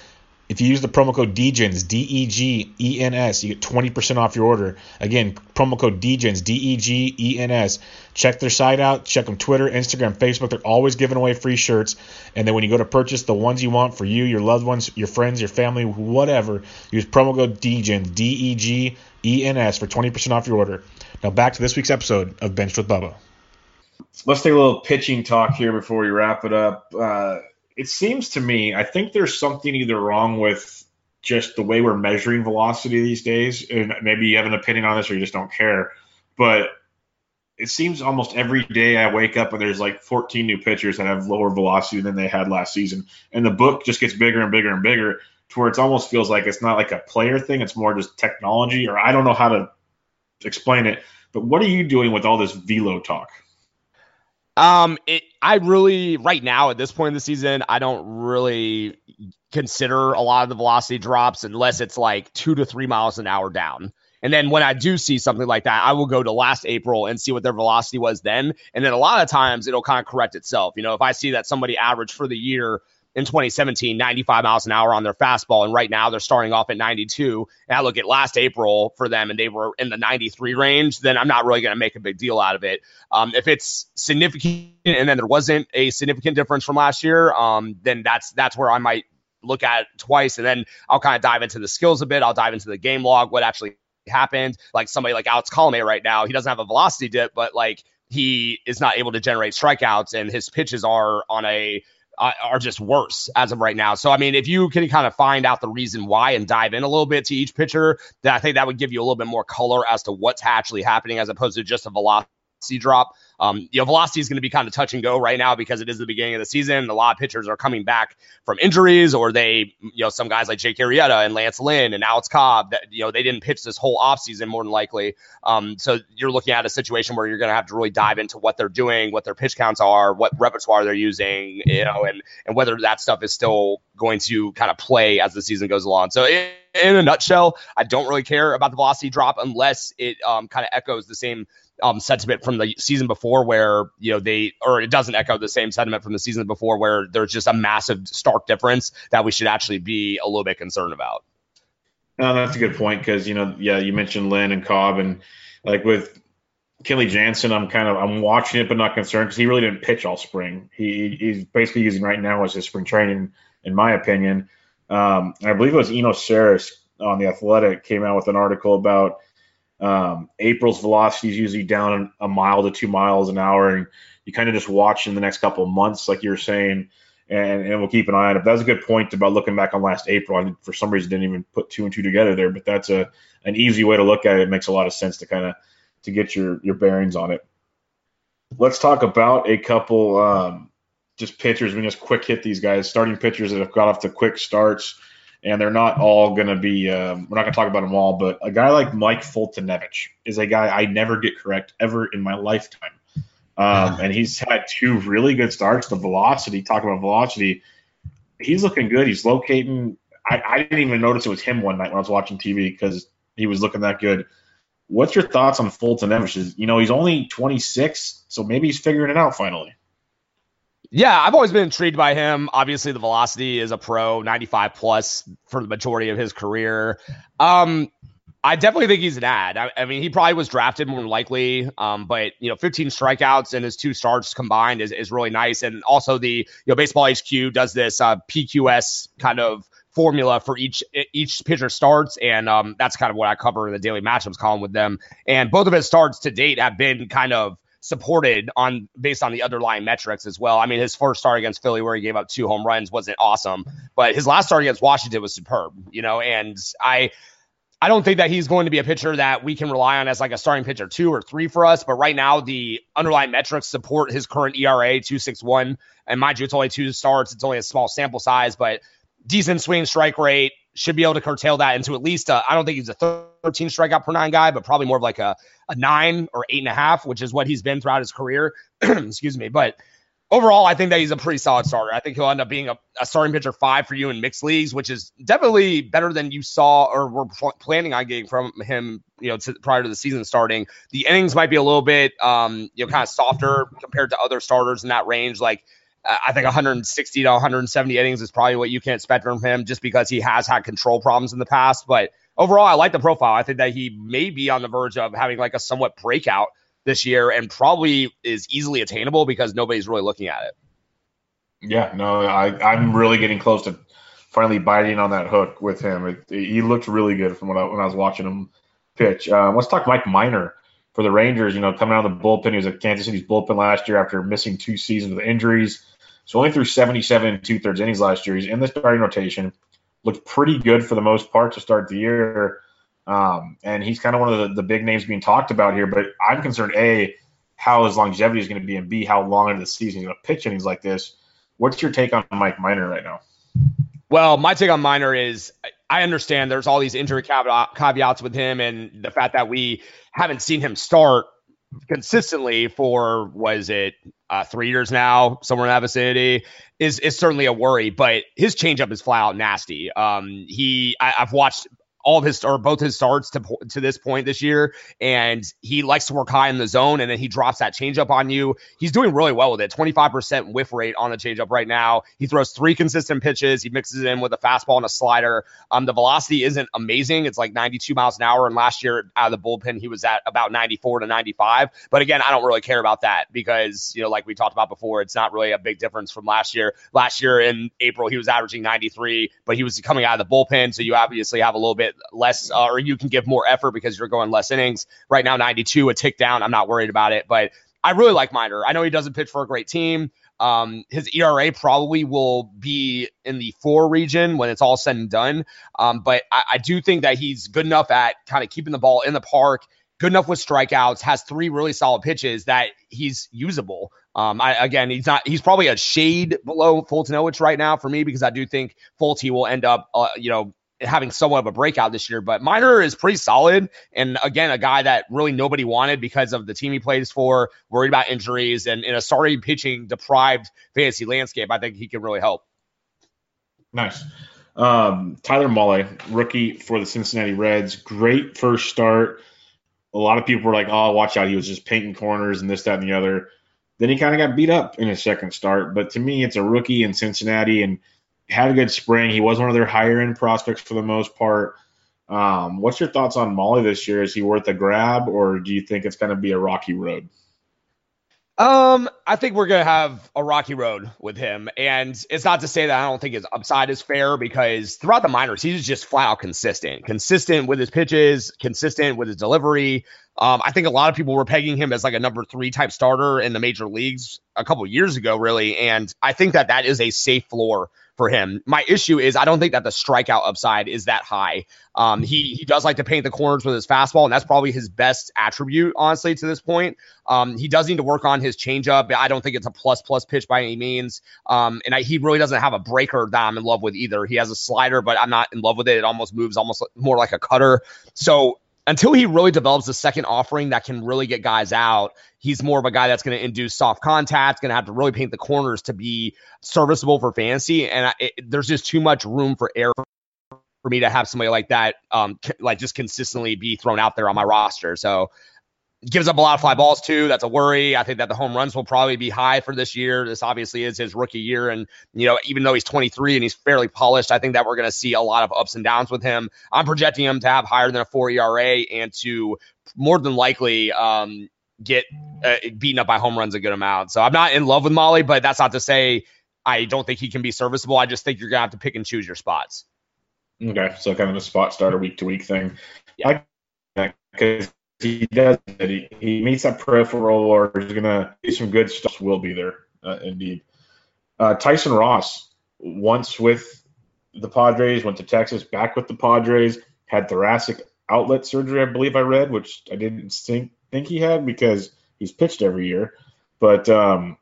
if you use the promo code D E G E N S, D E G E N S, you get twenty percent off your order. Again, promo code D E G E N S, D E G E N S. Check their site out. Check them Twitter, Instagram, Facebook. They're always giving away free shirts. And then when you go to purchase the ones you want for you, your loved ones, your friends, your family, whatever, use promo code D E G E N S, D E G E N S for twenty percent off your order. Now back to this week's episode of Benched with Bubba. Let's take a little pitching talk here before we wrap it up. Uh, It seems to me, I think there's something either wrong with just the way we're measuring velocity these days, and maybe you have an opinion on this or you just don't care, but it seems almost every day I wake up and there's like fourteen new pitchers that have lower velocity than they had last season, and the book just gets bigger and bigger and bigger to where it almost feels like it's not like a player thing, it's more just technology, or I don't know how to explain it, but what are you doing with all this velo talk? Um, it, I really, right now at this point in the season, I don't really consider a lot of the velocity drops unless it's like two to three miles an hour down. And then when I do see something like that, I will go to last April and see what their velocity was then. And then a lot of times it'll kind of correct itself. You know, if I see that somebody averaged for the year in twenty seventeen, ninety-five miles an hour on their fastball, and right now they're starting off at ninety-two, and I look at last April for them and they were in the ninety-three range, then I'm not really going to make a big deal out of it. Um, if it's significant and then there wasn't a significant difference from last year, um, then that's that's where I might look at it twice, and then I'll kind of dive into the skills a bit. I'll dive into the game log, what actually happened. Like somebody like Alex Colomé right now, he doesn't have a velocity dip, but like he is not able to generate strikeouts, and his pitches are on a are just worse as of right now. So, I mean, if you can kind of find out the reason why and dive in a little bit to each pitcher, then I think that would give you a little bit more color as to what's actually happening as opposed to just a velocity drop. Um, you know, velocity is going to be kind of touch and go right now because it is the beginning of the season. A lot of pitchers are coming back from injuries, or they, you know, some guys like Jake Arrieta and Lance Lynn and Alex Cobb that, you know, they didn't pitch this whole offseason more than likely. Um, so you're looking at a situation where you're going to have to really dive into what they're doing, what their pitch counts are, what repertoire they're using, you know, and, and whether that stuff is still going to kind of play as the season goes along. So it, in a nutshell, I don't really care about the velocity drop unless it um, kind of echoes the same um, sentiment from the season before where, you know, they, or it doesn't echo the same sentiment from the season before where there's just a massive stark difference that we should actually be a little bit concerned about. No, that's a good point. Cause you know, yeah, you mentioned Lynn and Cobb, and like with Kenley Jansen, I'm kind of, I'm watching it, but not concerned because he really didn't pitch all spring. He he's basically using right now as his spring training, in my opinion. Um, I believe it was Eno Saris on The Athletic came out with an article about um, April's velocity is usually down a mile to two miles an hour. And you kind of just watch in the next couple of months, like you were saying, and, and we'll keep an eye on it. That's a good point about looking back on last April. I for some reason didn't even put two and two together there, but that's a, an easy way to look at it. It makes a lot of sense to kind of, to get your, your bearings on it. Let's talk about a couple, um, just pitchers. We just quick hit these guys, starting pitchers that have got off the quick starts, and they're not all going to be um, – we're not going to talk about them all, but a guy like Mike Fultonevich is a guy I never get correct ever in my lifetime. Um, and he's had two really good starts. The velocity, talking about velocity, he's looking good. He's locating I, – I didn't even notice it was him one night when I was watching T V because he was looking that good. What's your thoughts on Fultonevich? You know, he's only twenty-six, so maybe he's figuring it out finally. Yeah, I've always been intrigued by him. Obviously, the velocity is a pro, ninety-five plus for the majority of his career. Um, I definitely think he's an ad. I, I mean, he probably was drafted more likely, um, but, you know, fifteen strikeouts and his two starts combined is, is really nice. And also the, you know, Baseball H Q does this uh, P Q S kind of formula for each each pitcher starts, and um, that's kind of what I cover in the daily matchups column with them. And both of his starts to date have been kind of supported on based on the underlying metrics as well. I mean, his first start against Philly where he gave up two home runs wasn't awesome, but his last start against Washington was superb, you know, and I I don't think that he's going to be a pitcher that we can rely on as like a starting pitcher two or three for us, but right now the underlying metrics support his current E R A, two point six one, and mind you, it's only two starts, it's only a small sample size, but decent swing strike rate, should be able to curtail that into at least a, I don't think he's a thirteen strikeout per nine guy, but probably more of like a, a nine or eight and a half, which is what he's been throughout his career. Excuse me. But overall, I think that he's a pretty solid starter. I think he'll end up being a, a starting pitcher five for you in mixed leagues, which is definitely better than you saw or were pl- planning on getting from him, you know, to, prior to the season starting. The innings might be a little bit, um, you know, kind of softer compared to other starters in that range. Like, I think one hundred sixty to one hundred seventy innings is probably what you can expect from him just because he has had control problems in the past. But overall, I like the profile. I think that he may be on the verge of having like a somewhat breakout this year and probably is easily attainable because nobody's really looking at it. Yeah, no, I, I'm really getting close to finally biting on that hook with him. It, it, he looked really good from when I, when I was watching him pitch. Uh, let's talk Mike Minor for the Rangers. You know, coming out of the bullpen, he was at Kansas City's bullpen last year after missing two seasons with injuries. So only threw seventy-seven and two-thirds innings last year. He's in the starting rotation. Looked pretty good for the most part to start the year. Um, and he's kind of one of the, the big names being talked about here. But I'm concerned, A, how his longevity is going to be, and B, how long into the season he's going to pitch innings like this. What's your take on Mike Minor right now? Well, my take on Minor is I understand there's all these injury caveats with him and the fact that we haven't seen him start consistently for, was it uh, three years now, somewhere in that vicinity, is is certainly a worry. But his changeup is flat out nasty. Um, he, I, I've watched all of his or both his starts to to this point this year, and he likes to work high in the zone, and then he drops that changeup on you. He's doing really well with it. twenty-five percent whiff rate on the changeup right now. He throws three consistent pitches. He mixes it in with a fastball and a slider. Um, the velocity isn't amazing. It's like ninety-two miles an hour, and last year out of the bullpen, he was at about ninety-four to ninety-five. But again, I don't really care about that because, you know, like we talked about before, it's not really a big difference from last year. Last year in April, he was averaging ninety-three, but he was coming out of the bullpen, so you obviously have a little bit less, uh, or you can give more effort because you're going less innings. Right now, ninety-two, a tick down. I'm not worried about it, but I really like Minor. I know he doesn't pitch for a great team. Um, his E R A probably will be in the four region when it's all said and done. Um, but I, I do think that he's good enough at kind of keeping the ball in the park, good enough with strikeouts, has three really solid pitches that he's usable. Um, I, again, he's not, he's probably a shade below Fulton Illich right now for me, because I do think Fulty will end up, uh, you know, having somewhat of a breakout this year, but Minor is pretty solid. And again, a guy that really nobody wanted because of the team he plays for, worried about injuries, and in a sorry pitching deprived fantasy landscape, I think he can really help. Nice. Um, Tyler Mahle, rookie for the Cincinnati Reds. Great first start. A lot of people were like, oh, watch out, he was just painting corners and this, that, and the other. Then he kind of got beat up in his second start. But to me, it's a rookie in Cincinnati, and had a good spring. He was one of their higher-end prospects for the most part. Um, what's your thoughts on Mahle this year? Is he worth a grab, or do you think it's going to be a rocky road? Um, I think we're going to have a rocky road with him. And it's not to say that I don't think his upside is fair, because throughout the minors, he's just flat out consistent, consistent with his pitches, consistent with his delivery. Um, I think a lot of people were pegging him as like a number three type starter in the major leagues a couple years ago, really. And I think that that is a safe floor for him. My issue is I don't think that the strikeout upside is that high. Um, he he does like to paint the corners with his fastball, and that's probably his best attribute, honestly, to this point. Um, he does need to work on his changeup. I don't think it's a plus-plus pitch by any means. Um, and I, he really doesn't have a breaker that I'm in love with either. He has a slider, but I'm not in love with it. It almost moves almost more like a cutter. So until he really develops a second offering that can really get guys out, he's more of a guy that's going to induce soft contact, going to have to really paint the corners to be serviceable for fantasy. And I, it, there's just too much room for error for me to have somebody like that, um, c- like just consistently be thrown out there on my roster. So gives up a lot of fly balls too. That's a worry. I think that the home runs will probably be high for this year. This obviously is his rookie year. And, you know, even though he's twenty-three and he's fairly polished, I think that we're going to see a lot of ups and downs with him. I'm projecting him to have higher than a four E R A and to more than likely, um, get uh, beaten up by home runs a good amount. So I'm not in love with Mahle, but that's not to say I don't think he can be serviceable. I just think you're going to have to pick and choose your spots. Okay. So kind of a spot starter week to week thing. Yeah. I, cause he does it. He, he meets that peripheral or he's going to do some good stuff. Will be there. Uh, indeed. Uh, Tyson Ross, once with the Padres, went to Texas, back with the Padres, had thoracic outlet surgery, I believe I read, which I didn't think, think he had because he's pitched every year. But um,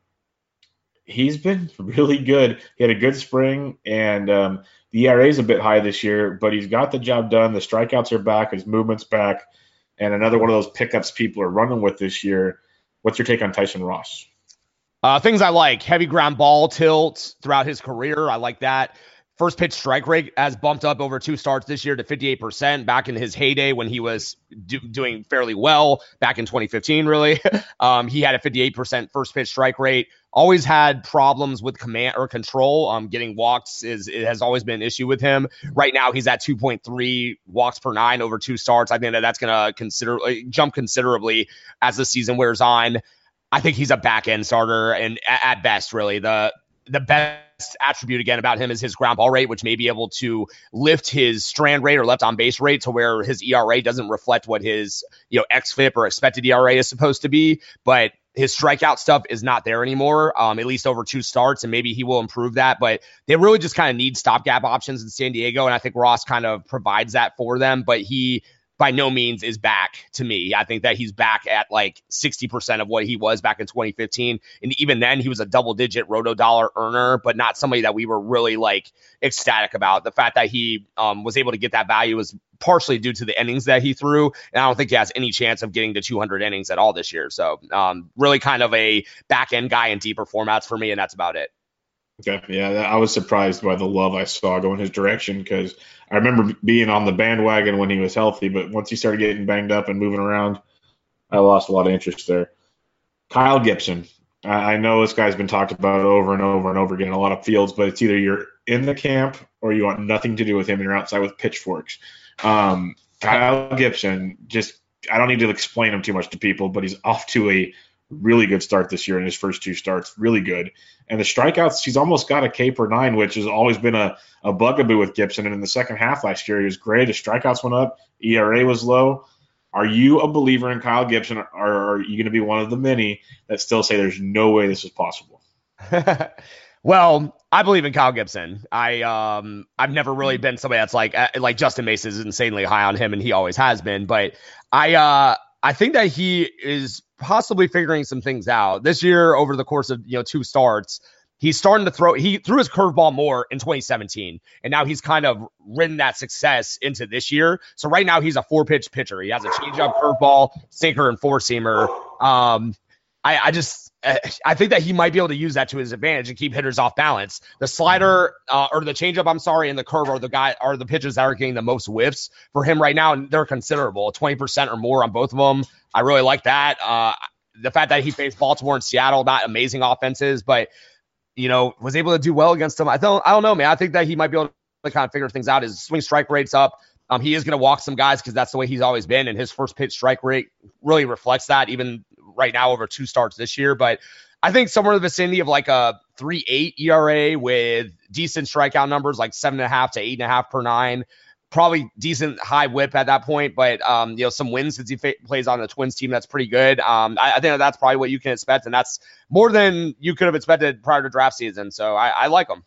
he's been really good. He had a good spring, and um, the E R A is a bit high this year, but he's got the job done. The strikeouts are back. His movement's back. And another one of those pickups people are running with this year. What's your take on Tyson Ross? Uh, things I like. Heavy ground ball tilt throughout his career. I like that. First pitch strike rate has bumped up over two starts this year to fifty-eight percent back in his heyday when he was do- doing fairly well back in twenty fifteen, really. um, he had a fifty-eight percent first pitch strike rate. Always had problems with command or control. Um, getting walks is it has always been an issue with him. Right now, he's at two point three walks per nine over two starts. I think that that's going to consider jump considerably as the season wears on. I think he's a back end starter, and at best, really the the best attribute again about him is his ground ball rate, which may be able to lift his strand rate or left on base rate to where his E R A doesn't reflect what his, you know, X F I P or expected E R A is supposed to be. But his strikeout stuff is not there anymore, um, at least over two starts, and maybe he will improve that. But they really just kind of need stopgap options in San Diego, and I think Ross kind of provides that for them. But he by no means is back to me. I think that he's back at like sixty percent of what he was back in twenty fifteen. And even then he was a double digit roto dollar earner, but not somebody that we were really like ecstatic about. The fact that he um, was able to get that value was partially due to the innings that he threw. And I don't think he has any chance of getting to two hundred innings at all this year. So um, really kind of a back end guy in deeper formats for me. And that's about it. Okay. Yeah, I was surprised by the love I saw going his direction, because I remember being on the bandwagon when he was healthy, but once he started getting banged up and moving around, I lost a lot of interest there. Kyle Gibson. I know this guy's been talked about over and over and over again in a lot of fields, but it's either you're in the camp or you want nothing to do with him and you're outside with pitchforks. Um, Kyle Gibson, just I don't need to explain him too much to people, but he's off to a really good start this year in his first two starts, really good. And the strikeouts, he's almost got a K per nine, which has always been a, a bugaboo with Gibson. And in the second half last year, he was great. His strikeouts went up. E R A was low. Are you a believer in Kyle Gibson, or are you going to be one of the many that still say there's no way this is possible? Well, I believe in Kyle Gibson. I, um, I've never really been somebody that's like, like Justin Mace is insanely high on him, and he always has been. But I, uh, I think that he is possibly figuring some things out this year over the course of, you know, two starts. He's starting to throw, he threw his curveball more in twenty seventeen, and now he's kind of ridden that success into this year. So right now he's a four pitch pitcher. He has a changeup, curveball, sinker, and four seamer. Um, I, I just, I think that he might be able to use that to his advantage and keep hitters off balance. The slider uh, or the changeup, I'm sorry, and the curve are the guy are the pitches that are getting the most whiffs for him right now. And they're considerable, twenty percent or more on both of them. I really like that. Uh, the fact that he faced Baltimore and Seattle, not amazing offenses, but you know, was able to do well against them. I don't, I don't know, man. I think that he might be able to kind of figure things out. His swing strike rate's up. Um, he is going to walk some guys because that's the way he's always been. And his first pitch strike rate really reflects that even right now over two starts this year. But I think somewhere in the vicinity of like a three point eight E R A with decent strikeout numbers, like seven and a half to eight and a half per nine, probably decent high whip at that point. But, um, you know, some wins since he fa- plays on the Twins team. That's pretty good. Um, I, I think that's probably what you can expect. And that's more than you could have expected prior to draft season. So I, I like him.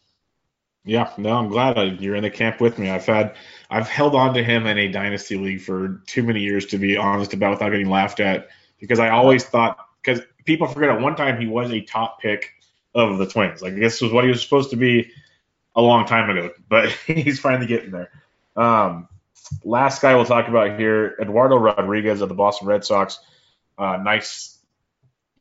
Yeah, no, I'm glad I, you're in the camp with me. I've had, I've held on to him in a dynasty league for too many years, to be honest about, without getting laughed at, because I always thought, because people forget at one time he was a top pick of the Twins. Like this was what he was supposed to be a long time ago, but he's finally getting there. Um, last guy we'll talk about here, Eduardo Rodriguez of the Boston Red Sox. Uh, nice,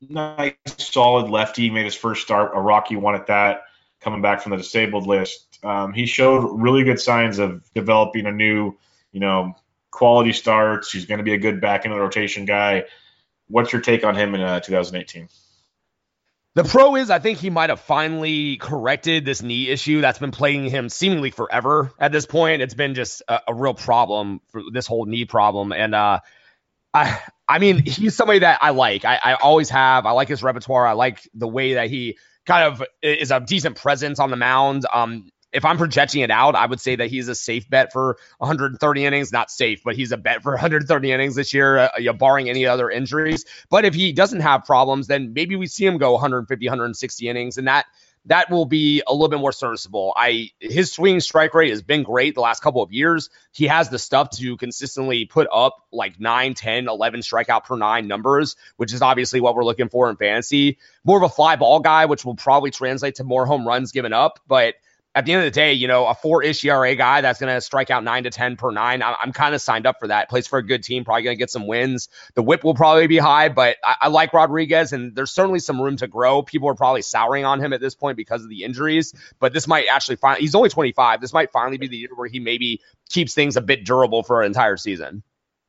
nice, solid lefty. Made his first start, a rocky one at that, coming back from the disabled list. Um, he showed really good signs of developing a new, you know, quality starts. He's going to be a good back end of the rotation guy. What's your take on him in uh, two thousand eighteen? The pro is I think he might have finally corrected this knee issue that's been plaguing him seemingly forever at this point. It's been just a, a real problem for this whole knee problem. And uh, I I mean, he's somebody that I like. I, I always have. I like his repertoire. I like the way that he kind of is a decent presence on the mound. Um, if I'm projecting it out, I would say that he's a safe bet for one hundred thirty innings. Not safe, but he's a bet for one hundred thirty innings this year, uh, you know, barring any other injuries. But if he doesn't have problems, then maybe we see him go one fifty, one sixty innings, and that that will be a little bit more serviceable. I his swing strike rate has been great the last couple of years. He has the stuff to consistently put up like nine, ten, eleven strikeout per nine numbers, which is obviously what we're looking for in fantasy. More of a fly ball guy, which will probably translate to more home runs given up, but at the end of the day, you know, a four-ish E R A guy that's going to strike out nine to ten per nine, I'm, I'm kind of signed up for that. Plays for a good team, probably going to get some wins. The whip will probably be high, but I, I like Rodriguez, and there's certainly some room to grow. People are probably souring on him at this point because of the injuries, but this might actually finally – he's only twenty-five. This might finally be the year where he maybe keeps things a bit durable for an entire season.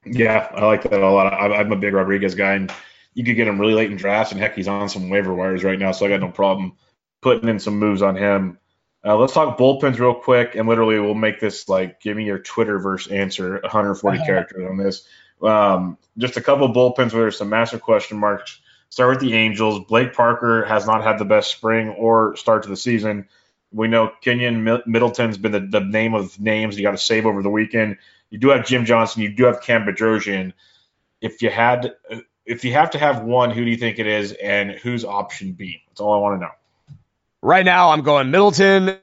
Yeah, I like that a lot. I, I'm a big Rodriguez guy, and you could get him really late in drafts, and heck, he's on some waiver wires right now, so I got no problem putting in some moves on him. Uh, let's talk bullpens real quick, and literally we'll make this like give me your Twitterverse answer, one hundred forty characters on this. Um, just a couple of bullpens where there's some massive question marks. Start with the Angels. Blake Parker has not had the best spring or start to the season. We know Kenyon Middleton's been the, the name of names. You got to save over the weekend. You do have Jim Johnson. You do have Cam Bedrosian. If you had, if you have to have one, who do you think it is, and who's option B? That's all I want to know. Right now, I'm going Middleton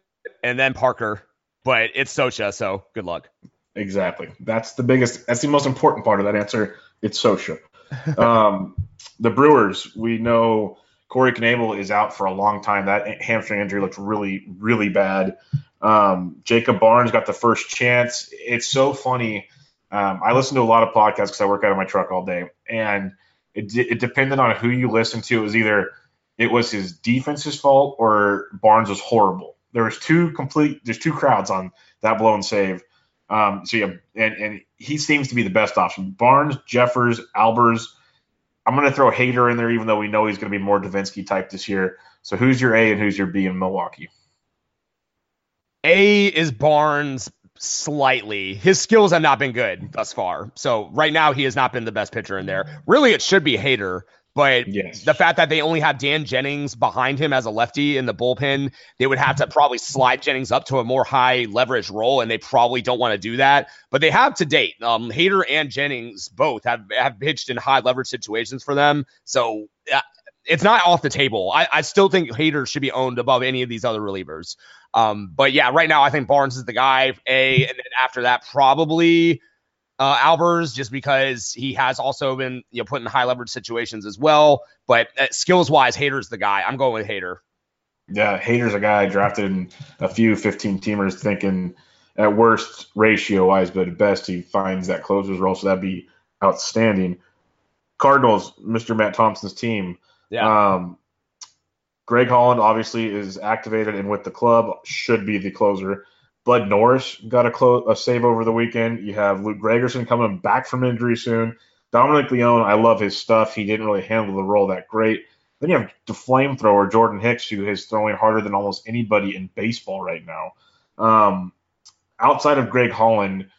and then Parker, but it's Socha, so good luck. Exactly. That's the biggest – that's the most important part of that answer. It's Socha. Um, the Brewers, we know Corey Knebel is out for a long time. That hamstring injury looked really, really bad. Um, Jacob Barnes got the first chance. It's so funny. Um, I listen to a lot of podcasts because I work out of my truck all day, and it, it depended on who you listen to. It was either – it was his defense's fault or Barnes was horrible. There was two complete – there's two crowds on that blown save. Um, so, yeah, and, and he seems to be the best option. Barnes, Jeffers, Albers. I'm going to throw Hader in there even though we know he's going to be more Davinsky type this year. So who's your A and who's your B in Milwaukee? A is Barnes slightly. His skills have not been good thus far. So right now he has not been the best pitcher in there. Really it should be Hader. But yes. The fact that they only have Dan Jennings behind him as a lefty in the bullpen, they would have to probably slide Jennings up to a more high leverage role, and they probably don't want to do that. But they have to date. Um, Hader and Jennings both have, have pitched in high leverage situations for them. So uh, it's not off the table. I, I still think Hader should be owned above any of these other relievers. Um, but, yeah, right now I think Barnes is the guy, A, and then after that probably – uh, Albers, just because he has also been, you know, put in high leverage situations as well. But uh, skills wise, Hader's the guy. I'm going with Hader. Yeah, Hader's a guy I drafted in a few fifteen teamers thinking at worst ratio wise, but at best he finds that closer's role. So that'd be outstanding. Cardinals, Mister Matt Thompson's team. Yeah. Um, Greg Holland obviously is activated and with the club, should be the closer. Bud Norris got a, clo- a save over the weekend. You have Luke Gregerson coming back from injury soon. Dominic Leone, I love his stuff. He didn't really handle the role that great. Then you have the flamethrower, Jordan Hicks, who is throwing harder than almost anybody in baseball right now. Um, outside of Greg Holland,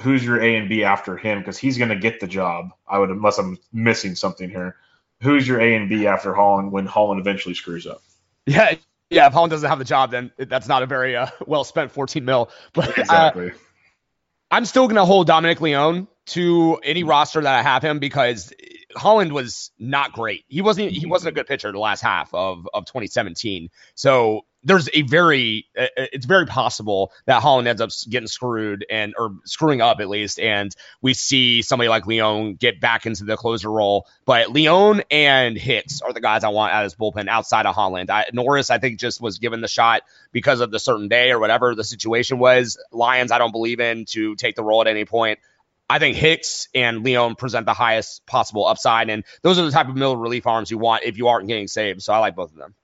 who's your A and B after him? Because he's going to get the job, I would, unless I'm missing something here. Who's your A and B after Holland when Holland eventually screws up? Yeah, yeah. If Holland doesn't have the job, then that's not a very uh, well-spent fourteen mil. But exactly. Uh, I'm still going to hold Dominic Leone to any roster that I have him because Holland was not great. He wasn't he wasn't a good pitcher the last half of, of twenty seventeen. So there's a very uh, it's very possible that Holland ends up getting screwed and or screwing up at least, and we see somebody like Leone get back into the closer role. But Leone and Hicks are the guys I want out of this bullpen outside of Holland. I, Norris, I think, just was given the shot because of the certain day or whatever the situation was. Lions, I don't believe in to take the role at any point. I think Hicks and Leone present the highest possible upside, and those are the type of middle relief arms you want if you aren't getting saved. So I like both of them.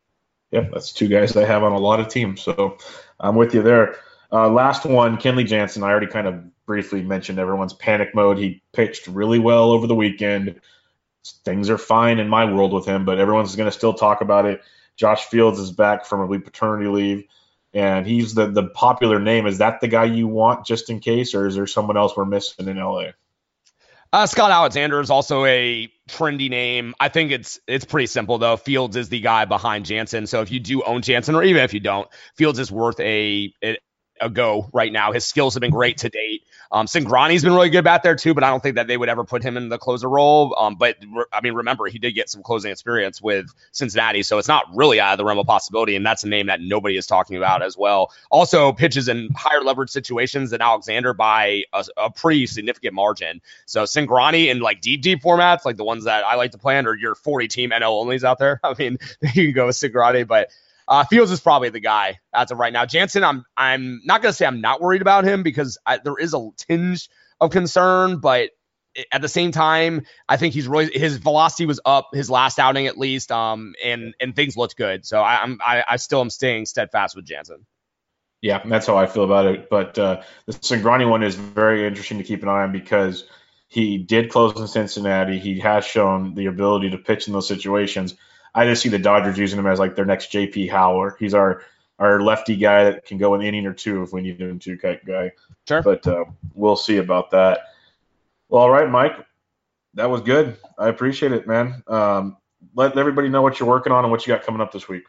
Yeah, that's two guys I have on a lot of teams, so I'm with you there. Uh, last one, Kenley Jansen. I already kind of briefly mentioned everyone's panic mode. He pitched really well over the weekend. Things are fine in my world with him, but everyone's going to still talk about it. Josh Fields is back from, I believe, paternity leave. And he's the, the popular name. Is that the guy you want just in case, or is there someone else we're missing in L A? Uh, Scott Alexander is also a trendy name. I think it's it's pretty simple, though. Fields is the guy behind Jansen. So if you do own Jansen, or even if you don't, Fields is worth a a go right now. His skills have been great to date. Um, Cingrani's been really good back there, too, but I don't think that they would ever put him in the closer role. Um, but, re- I mean, remember, he did get some closing experience with Cincinnati, so it's not really out of the realm of possibility, and that's a name that nobody is talking about as well. Also, pitches in higher leverage situations than Alexander by a, a pretty significant margin. So Cingrani in, like, deep, deep formats, like the ones that I like to play under, your forty-team N L onlys out there. I mean, you can go with Cingrani, but... Uh, Fields is probably the guy as of right now. Jansen, I'm I'm not going to say I'm not worried about him because I, there is a tinge of concern, but at the same time, I think he's really his velocity was up his last outing at least, um, and and things looked good. So I, I'm I, I still am staying steadfast with Jansen. Yeah, that's how I feel about it. But uh, the Cingrani one is very interesting to keep an eye on because he did close in Cincinnati. He has shown the ability to pitch in those situations. I just see the Dodgers using him as like their next J P Howler. He's our, our lefty guy that can go an inning or two if we need him to type guy. Sure. But uh, we'll see about that. Well, all right, Mike, that was good. I appreciate it, man. Um, let everybody know what you're working on and what you got coming up this week.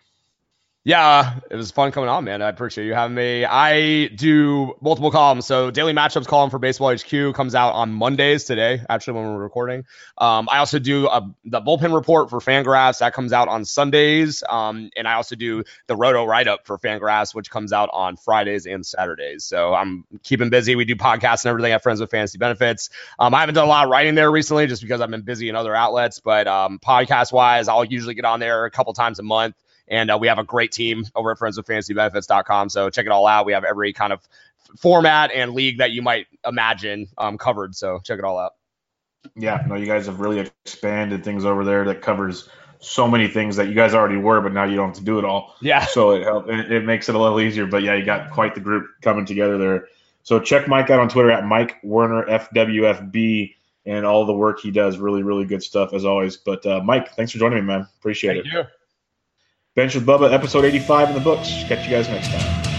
Yeah, it was fun coming on, man. I appreciate you having me. I do multiple columns. So daily matchups column for Baseball H Q comes out on Mondays today, actually, when we're recording. Um, I also do a, the bullpen report for Fangraphs. That comes out on Sundays. Um, and I also do the Roto write-up for Fangraphs, which comes out on Fridays and Saturdays. So I'm keeping busy. We do podcasts and everything at Friends with Fantasy Benefits. Um, I haven't done a lot of writing there recently just because I've been busy in other outlets. But um, podcast-wise, I'll usually get on there a couple times a month. And uh, we have a great team over at friends with fantasy benefits dot com. So check it all out. We have every kind of format and league that you might imagine um, covered. So check it all out. Yeah, no, you guys have really expanded things over there that covers so many things that you guys already were, but now you don't have to do it all. Yeah. So it help, it, it makes it a little easier. But yeah, you got quite the group coming together there. So check Mike out on Twitter at Mike Werner F W F B and all the work he does. Really, really good stuff as always. But uh, Mike, thanks for joining me, man. Appreciate Thank it. Thank you. Bench with Bubba, episode eighty-five in the books. Catch you guys next time.